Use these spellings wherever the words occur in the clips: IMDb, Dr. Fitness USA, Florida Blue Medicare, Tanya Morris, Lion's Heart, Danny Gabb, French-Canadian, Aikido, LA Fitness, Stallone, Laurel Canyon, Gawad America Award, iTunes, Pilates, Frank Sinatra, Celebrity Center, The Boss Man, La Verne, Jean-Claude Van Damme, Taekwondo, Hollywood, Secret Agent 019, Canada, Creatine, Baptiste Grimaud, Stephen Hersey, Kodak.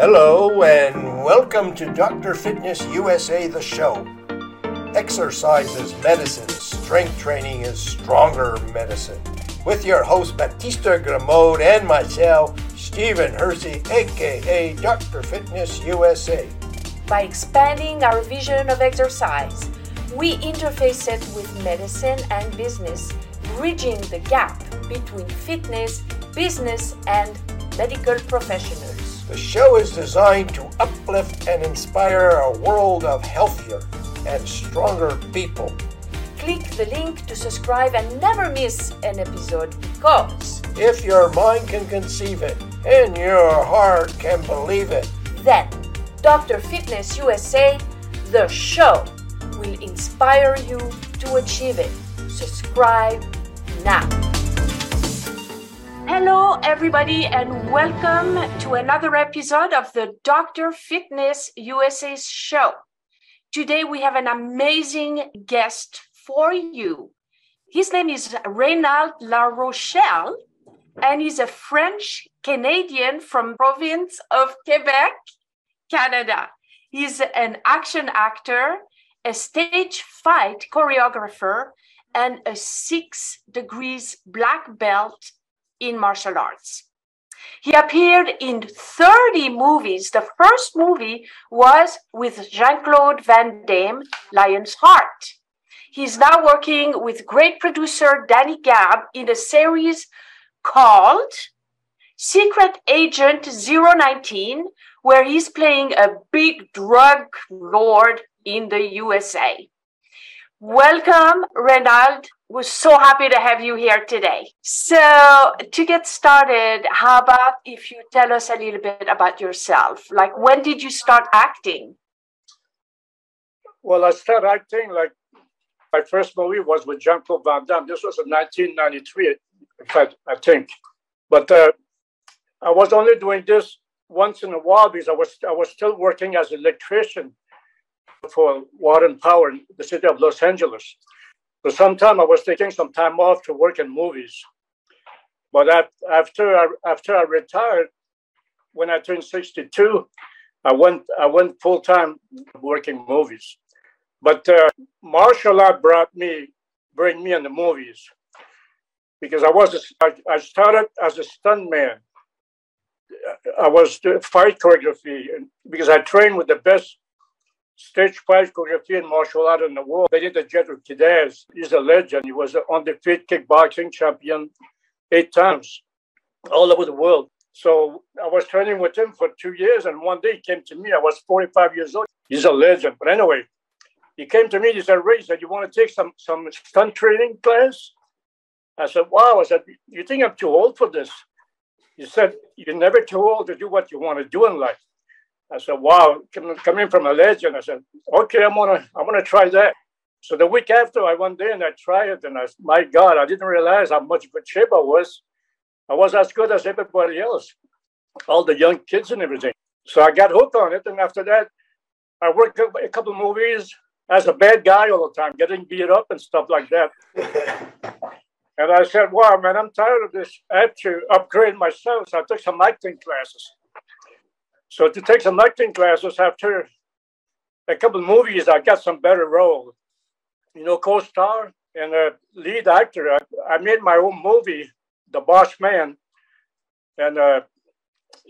Hello and welcome to Dr. Fitness USA, the show. Exercise is medicine, strength training is stronger medicine. With your host, Baptiste Grimaud, and myself, Stephen Hersey, aka Dr. Fitness USA. By expanding our vision of exercise, we interface it with medicine and business, bridging the gap between fitness, business, and medical professionals. The show is designed to uplift and inspire a world of healthier and stronger people. Click the link to subscribe and never miss an episode because if your mind can conceive it and your heart can believe it, then Dr. Fitness USA, the show, will inspire you to achieve it. Subscribe now. Hello, everybody, and welcome to another episode of the Dr. Fitness USA show. Today, we have an amazing guest for you. His name is Raynald La Rochelle, and he's a French-Canadian from the province of Quebec, Canada. He's an action actor, a stage fight choreographer, and a 6 degrees black belt in martial arts. He appeared in 30 movies. The first movie was with Jean-Claude Van Damme, Lion's Heart. He's now working with great producer Danny Gabb in a series called Secret Agent 019, where he's playing a big drug lord in the USA. Welcome, Raynald. We're so happy to have you here today. So to get started, how about if you tell us a little bit about yourself? Like, when did you start acting? Well, I started acting, like, my first movie was with Jean-Claude Van Damme. This was in 1993, in fact, I think. But I was only doing this once in a while because I was still working as an electrician for water and power in the city of Los Angeles. So sometime I was taking some time off to work in movies. But after I retired, when I turned 62, I went full-time working movies. But martial art bring me in the movies because I started as a stuntman. I was doing fight choreography because I trained with the best stage fight choreography and martial art in the world. They did the Jet Li Kideis. He's a legend. He was an undefeated kickboxing champion 8 times all over the world. So I was training with him for 2 years, and one day he came to me. I was 45 years old. He's a legend. But anyway, he came to me. He said, Ray, you want to take some stunt training class? I said, wow. I said, you think I'm too old for this? He said, you're never too old to do what you want to do in life. I said, wow, coming from a legend. I said, okay, I'm gonna try that. So the week after, I went there and I tried it. And I said, my God, I didn't realize how much good shape I was. I was as good as everybody else, all the young kids and everything. So I got hooked on it. And after that, I worked a couple of movies as a bad guy all the time, getting beat up and stuff like that. And I said, wow, man, I'm tired of this. I have to upgrade myself. So I took some acting classes. So to take some acting classes, after a couple of movies, I got some better role. You know, co-star and a lead actor. I made my own movie, The Boss Man. And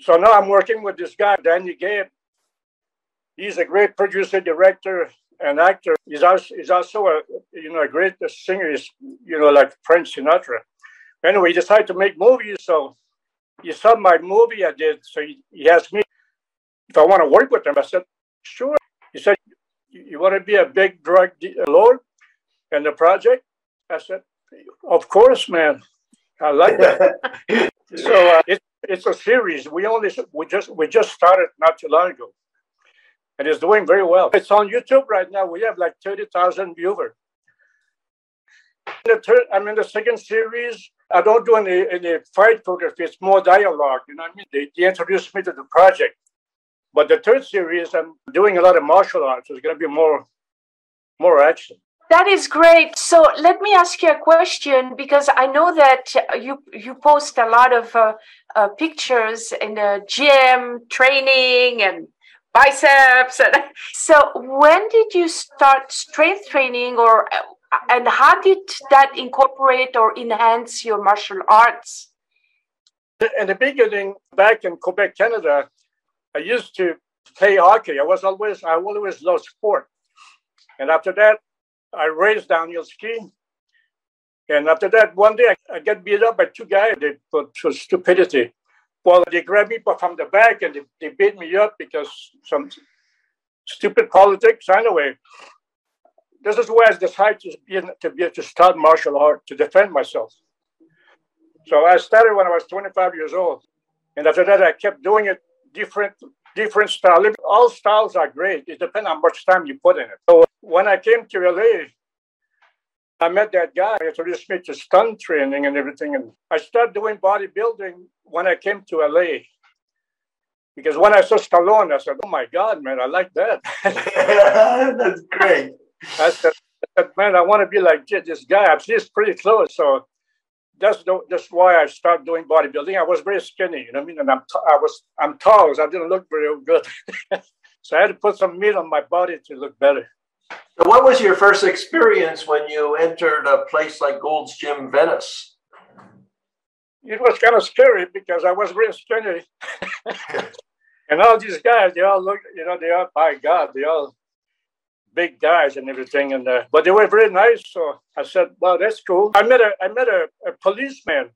so now I'm working with this guy, Danny Gabb. He's a great producer, director, and actor. He's also a great singer. He's, like Frank Sinatra. Anyway, he decided to make movies. So he saw my movie I did. So he asked me if I want to work with him. I said, sure. He said, you want to be a big drug lord in the project? I said, of course, man. I like that. So it's a series. We just started not too long ago, and it's doing very well. It's on YouTube right now. We have like 30,000 viewers. I'm in the second series. I don't do any fight photography. It's more dialogue. You know what I mean? They introduced me to the project. But the third series, I'm doing a lot of martial arts. It's going to be more action. That is great. So let me ask you a question, because I know that you post a lot of pictures in the gym, training and biceps. And so when did you start strength training, or and how did that incorporate or enhance your martial arts? In the beginning, back in Quebec, Canada, I used to play hockey. I always loved sport. And after that, I raced downhill skiing. And after that, one day I got beat up by two guys for stupidity. Well, they grabbed me from the back and they beat me up because some stupid politics. Anyway, this is where I decided to start martial art, to defend myself. So I started when I was 25 years old. And after that, I kept doing it different style. All styles are great. It depends on much time you put in it. So when I came to LA, I met that guy. He introduced me to stunt training and everything. And I started doing bodybuilding when I came to LA. Because when I saw Stallone, I said, oh my God, man, I like that. That's great. I said, man, I want to be like this guy. He's pretty close. So that's why I started doing bodybuilding. I was very skinny, you know what I mean? And I'm tall, so I didn't look very good. So I had to put some meat on my body to look better. So what was your first experience when you entered a place like Gold's Gym, Venice? It was kind of scary because I was very skinny. And all these guys, they all look, you know, they all big guys and everything. And but they were very nice. So I said, well, that's cool. I met a policeman,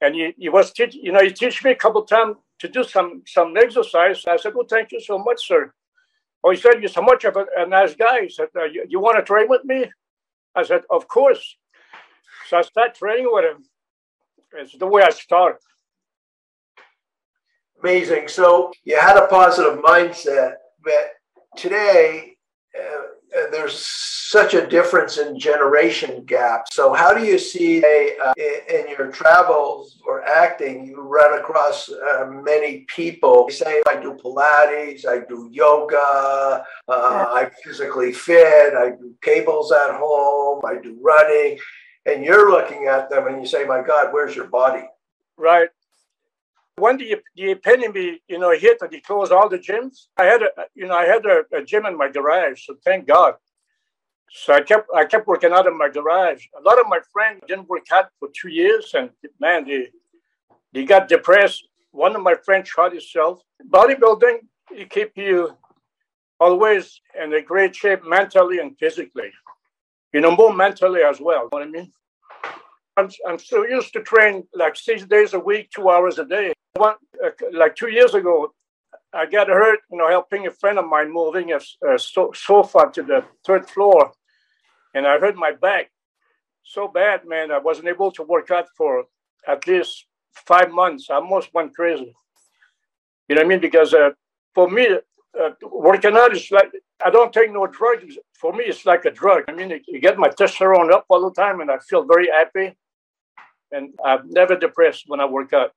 and he was teaching, you know, he teach me a couple of times to do some exercise. I said, well, thank you so much, sir. Oh, he said, you're so much of a nice guy. He said, you want to train with me? I said, of course. So I started training with him. It's the way I start. Amazing. So you had a positive mindset, but today there's such a difference in generation gap. So how do you see in your travels or acting, you run across many people saying, I do Pilates, I do yoga, I'm physically fit, I do cables at home, I do running. And you're looking at them and you say, my God, where's your body? Right. When the epidemic, you know, hit and they closed all the gyms, I had a gym in my garage, so thank God. So I kept working out in my garage. A lot of my friends didn't work out for 2 years, and man, they got depressed. One of my friends shot himself. Bodybuilding, it keeps you always in a great shape mentally and physically. You know, more mentally as well, you know what I mean? I'm so used to train like 6 days a week, 2 hours a day. Like 2 years ago, I got hurt, you know, helping a friend of mine moving a sofa to the third floor. And I hurt my back so bad, man. I wasn't able to work out for at least 5 months. I almost went crazy. You know what I mean? Because for me, working out is like, I don't take no drugs. For me, it's like a drug. I mean, you get my testosterone up all the time, and I feel very happy. And I'm never depressed when I work out.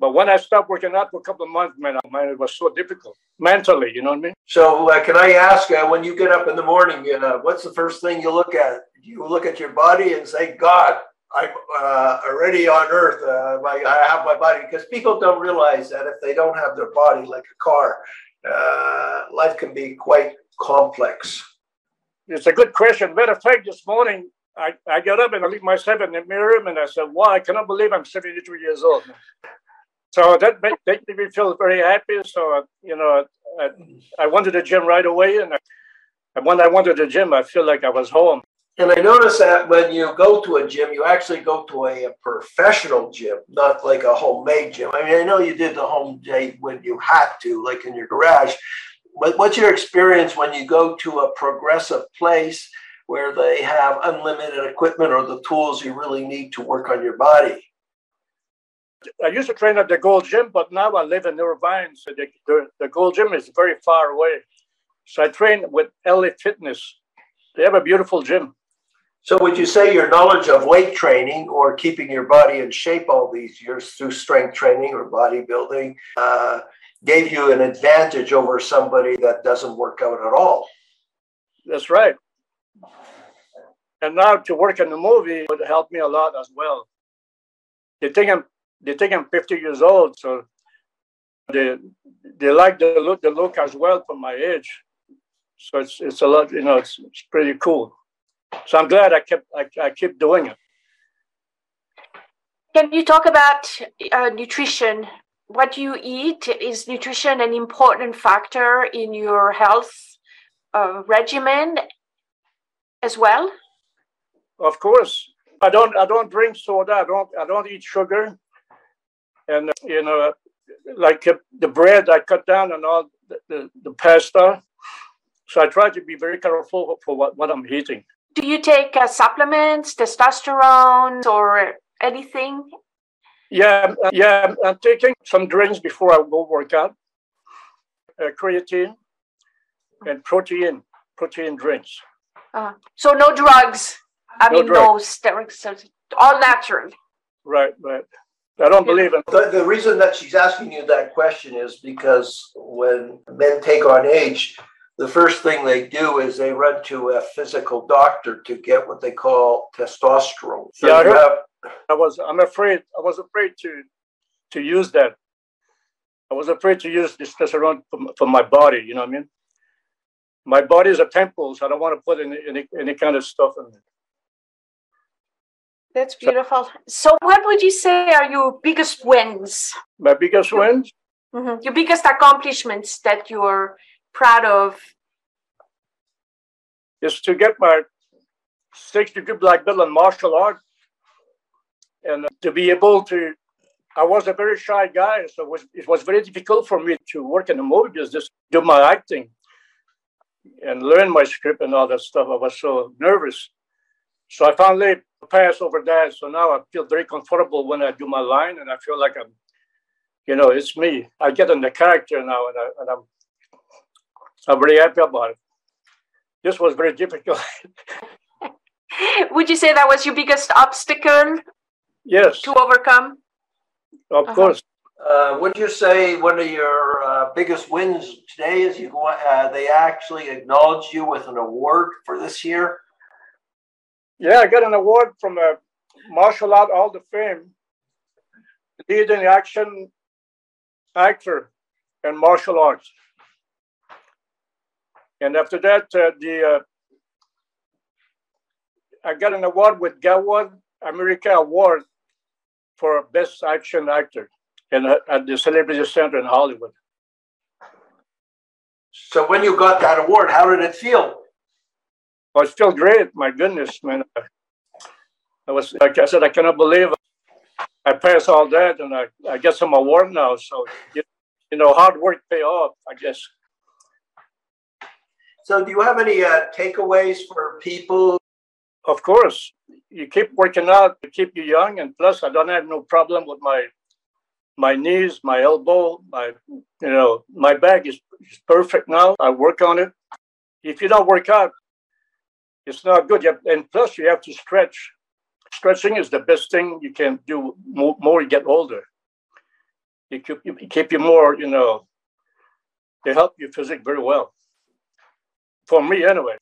But when I stopped working out for a couple of months, man, it was so difficult mentally, you know what I mean? So can I ask, when you get up in the morning, you know, what's the first thing you look at? You look at your body and say, God, I'm already on earth. I have my body. Because people don't realize that if they don't have their body like a car, life can be quite complex. It's a good question. Matter of fact, this morning, I got up and I looked myself in the mirror and I said, wow, I cannot believe I'm 73 years old. So that made me feel very happy. So, you know, I went to the gym right away. And when I went to the gym, I feel like I was home. And I noticed that when you go to a gym, you actually go to a professional gym, not like a homemade gym. I mean, I know you did the home gym when you had to, like in your garage. But what's your experience when you go to a progressive place where they have unlimited equipment or the tools you really need to work on your body? I used to train at the Gold Gym, but now I live in Irvine, so the Gold Gym is very far away. So I train with LA Fitness. They have a beautiful gym. So would you say your knowledge of weight training or keeping your body in shape all these years through strength training or bodybuilding gave you an advantage over somebody that doesn't work out at all? That's right. And now to work in the movie would help me a lot as well. They think I'm 50 years old, so they like the look as well for my age. So it's a lot, it's pretty cool. So I'm glad I keep doing it. Can you talk about nutrition? What do you eat? Is nutrition an important factor in your health regimen as well? Of course. I don't drink soda. I don't eat sugar. And, the bread, I cut down and all the pasta. So I try to be very careful for what I'm eating. Do you take supplements, testosterone, or anything? Yeah. I'm taking some drinks before I go work out. Creatine and protein drinks. So no drugs. No steroids. All natural. Right. I don't believe it. The reason that she's asking you that question is because when men take on age, the first thing they do is they run to a physical doctor to get what they call testosterone. So yeah, I was afraid to use that. I was afraid to use this testosterone for my body. You know what I mean? My body is a temple, so I don't want to put any kind of stuff in it. That's beautiful. So what would you say are your biggest wins? My biggest wins? Mm-hmm. Your biggest accomplishments that you're proud of? Is to get my 6th degree black belt in martial art. And to be able to, I was a very shy guy, so it was very difficult for me to work in the movie business, do my acting and learn my script and all that stuff. I was so nervous. So I finally passed over that. So now I feel very comfortable when I do my line, and I feel like I'm, it's me. I get in the character now, and I'm very happy about it. This was very difficult. Would you say that was your biggest obstacle? Yes. To overcome? Of course. Would you say one of your biggest wins today is they actually acknowledged you with an award for this year? Yeah, I got an award from a Martial Art Hall of Fame, leading action actor in martial arts. And after that, I got an award with Gawad America Award for Best Action Actor at the Celebrity Center in Hollywood. So when you got that award, how did it feel? Oh, it's still great. My goodness, man. I was, like I said, I cannot believe I passed all that and I get some award now. So, hard work pay off, I guess. So do you have any takeaways for people? Of course. You keep working out to keep you young. And plus, I don't have no problem with my knees, my elbow, my back is perfect now. I work on it. If you don't work out, it's not good. And plus, you have to stretch. Stretching is the best thing you can do more you get older. It keep you more, they help your physique very well. For me, anyway.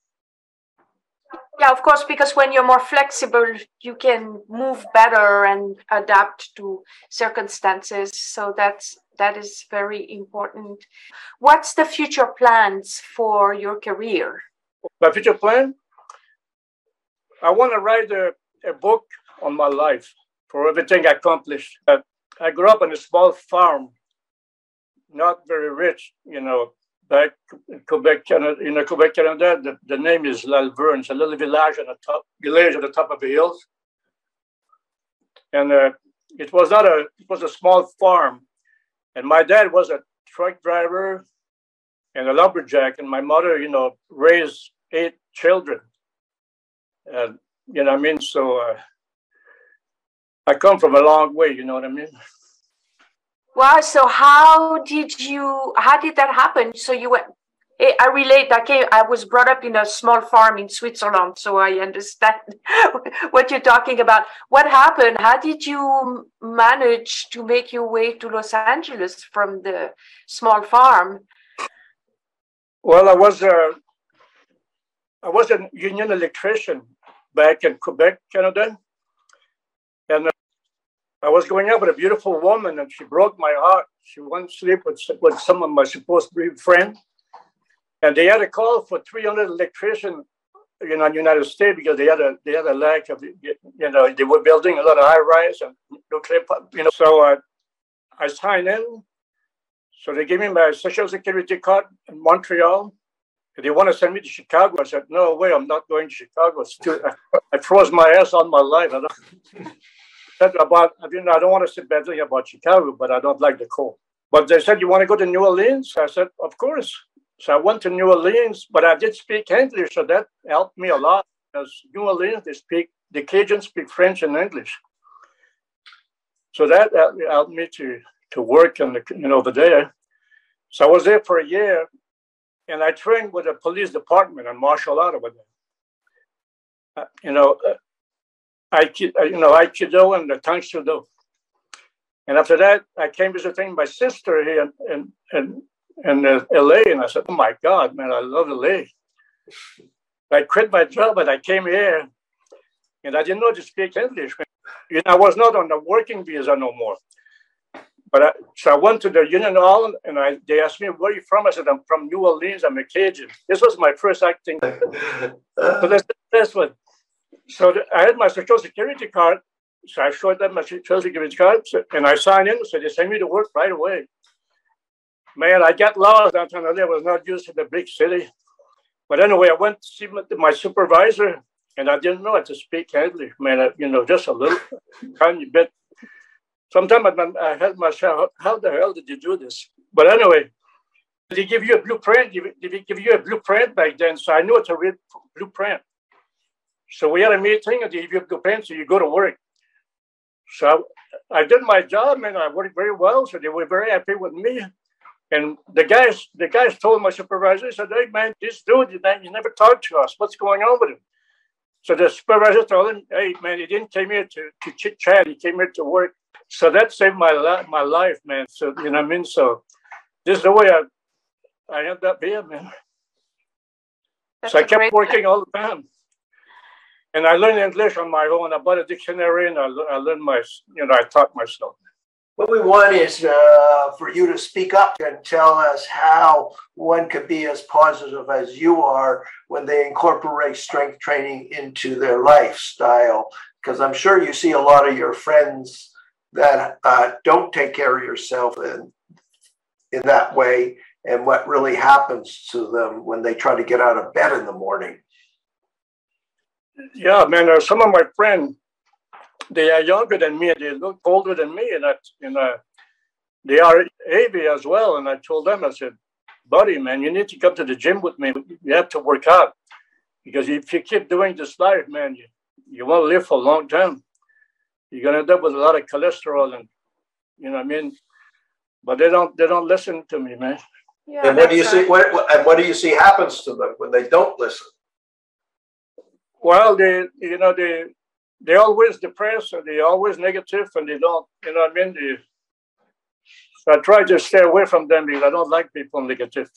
Yeah, of course, because when you're more flexible, you can move better and adapt to circumstances. So that is very important. What's the future plans for your career? My future plan? I want to write a book on my life for everything I accomplished. I grew up on a small farm, not very rich, back in Quebec, Canada. In Quebec, Canada, the name is La Verne. It's a little village at the top of the hills. And it was a small farm. And my dad was a truck driver and a lumberjack. And my mother, raised 8 children. And you know what I mean? So I come from a long way, you know what I mean? Wow, so how did that happen? So you went, I relate, I was brought up in a small farm in Switzerland, so I understand what you're talking about. What happened? How did you manage to make your way to Los Angeles from the small farm? Well, I was an union electrician back in Quebec, Canada. And I was going out with a beautiful woman, and she broke my heart. She went to sleep with some of my supposed to be friends. And they had a call for 300 electricians, you know, in the United States, because they had a lack of, you know, they were building a lot of high-rise and nuclear, you know. So I signed in. So they gave me my social security card in Montreal. They want to send me to Chicago. I said, no way, I'm not going to Chicago. I froze my ass on my life. I don't want to say badly about Chicago, but I don't like the cold. But they said, you want to go to New Orleans? I said, of course. So I went to New Orleans, but I did speak English, so that helped me a lot. Because New Orleans, the Cajuns speak French and English. So that helped me to work over there. So I was there for a year, and I trained with the police department and martial art over there. Aikido and the Taekwondo. And after that, I came visiting my sister here in LA, and I said, oh my God, man, I love LA. I quit my job and I came here, and I didn't know to speak English. I was not on the working visa no more. But so I went to the Union Hall, and they asked me, where are you from? I said, I'm from New Orleans. I'm a Cajun. This was my first acting. So that's this one. So I had my social security card. So I showed them my social security card, and I signed in. So they sent me to work right away. Man, I got lost downtown LA. I was not used to the big city. But anyway, I went to see my supervisor, and I didn't know how to speak English. Man, just a little tiny bit. Sometimes I held myself, how the hell did you do this? But anyway, they give you a blueprint. They give you a blueprint back then, so I knew how to read blueprint. So we had a meeting, and they give you a blueprint, so you go to work. So I did my job, and I worked very well, so they were very happy with me. And the guys told my supervisor, he said, hey, man, this dude, you never talked to us. What's going on with him? So the supervisor told him, hey, man, he didn't come here to chit-chat. He came here to work. So that saved my life, man. So, you know what I mean? So this is the way I ended up here, man. That's so I kept working all the time. And I learned English on my own. I bought a dictionary, and I learned I taught myself. What we want is for you to speak up and tell us how one could be as positive as you are when they incorporate strength training into their lifestyle. Because I'm sure you see a lot of your friends that don't take care of yourself in that way, and what really happens to them when they try to get out of bed in the morning. Yeah, man, some of my friends, they are younger than me, they look older than me, and they are heavy as well. And I told them, I said, buddy, man, you need to come to the gym with me. You have to work out, because if you keep doing this life, man, you won't live for a long time. You're gonna end up with a lot of cholesterol, and you know what I mean. But they don't listen to me, man. Yeah, and what do you see happens to them when they don't listen? Well, they always depressed, and they're always negative, and they don't, you know what I mean. So I try to stay away from them, because I don't like people negative.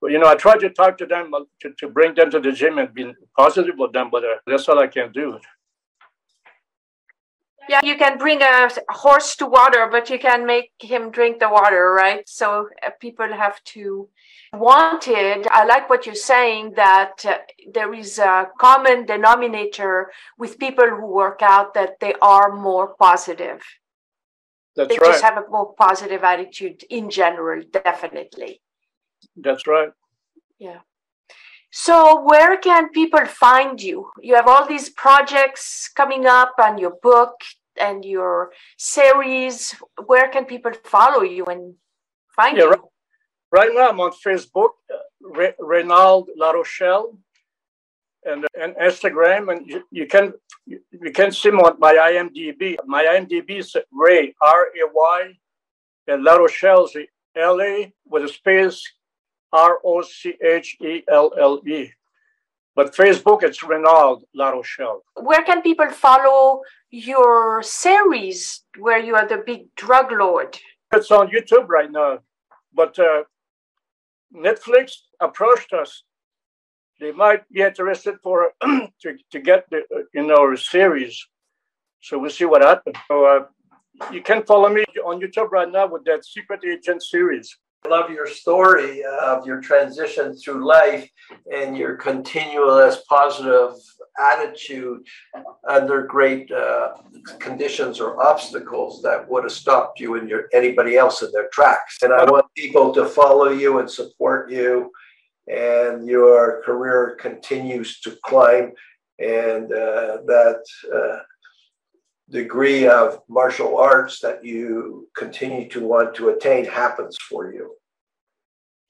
But I try to talk to them to bring them to the gym and be positive with them, but that's all I can do. Yeah, you can bring a horse to water, but you can make him drink the water, right? So people have to want it. I like what you're saying, that there is a common denominator with people who work out, that they are more positive. That's right. They just have a more positive attitude in general, definitely. That's right. Yeah. So where can people find you? You have all these projects coming up, and your book and your series. Where can people follow you and find you? Right now I'm on Facebook, Raynald La Rochelle, and Instagram. And you can see my IMDb. My IMDb is Ray, R-A-Y, and La Rochelle is L-A with a space, R-O-C-H-E-L-L-E. But Facebook, it's Raynald La Rochelle. Where can people follow your series where you are the big drug lord? It's on YouTube right now. But Netflix approached us they might be interested for to get the, in our series. So we'll see what happens. So you can follow me on YouTube right now with that Secret Agent series. I love your story of your transition through life and your continuous positive attitude under great conditions or obstacles that would have stopped you and anybody else in their tracks. And I want people to follow you and support you, and your career continues to climb, and that degree of martial arts that you continue to want to attain happens for you.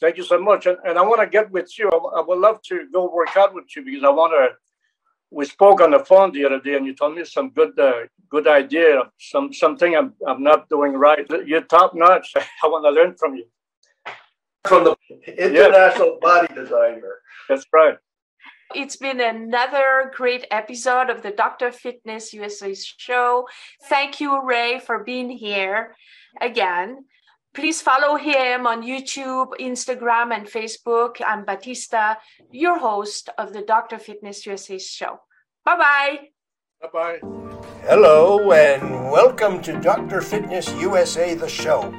Thank you so much. And I want to get with you. I would love to go work out with you, because I want to, we spoke on the phone the other day and you told me some good good idea, something I'm not doing right. You're top notch. I want to learn from you. From the International Body Designer. That's right. It's been another great episode of the Dr. Fitness USA show. Thank you, Ray, for being here again. Please follow him on YouTube, Instagram, and Facebook. I'm Batista, your host of the Dr. Fitness USA show. Bye-bye. Bye-bye. Hello, and welcome to Dr. Fitness USA, the show.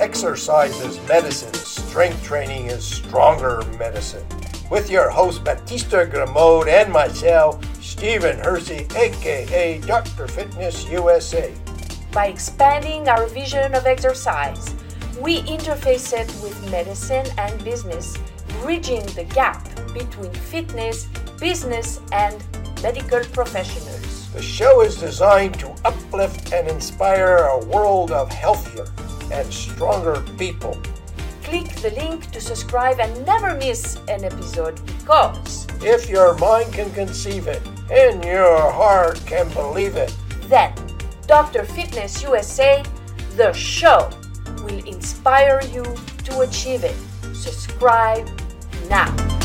Exercise is medicine. Strength training is stronger medicine. With your host, Baptiste Grimaud, and myself, Stephen Hersey, a.k.a. Dr. Fitness USA. By expanding our vision of exercise, we interface it with medicine and business, bridging the gap between fitness, business, and medical professionals. The show is designed to uplift and inspire a world of healthier and stronger people. Click the link to subscribe and never miss an episode, because if your mind can conceive it and your heart can believe it, then Dr. Fitness USA, the show, will inspire you to achieve it. Subscribe now.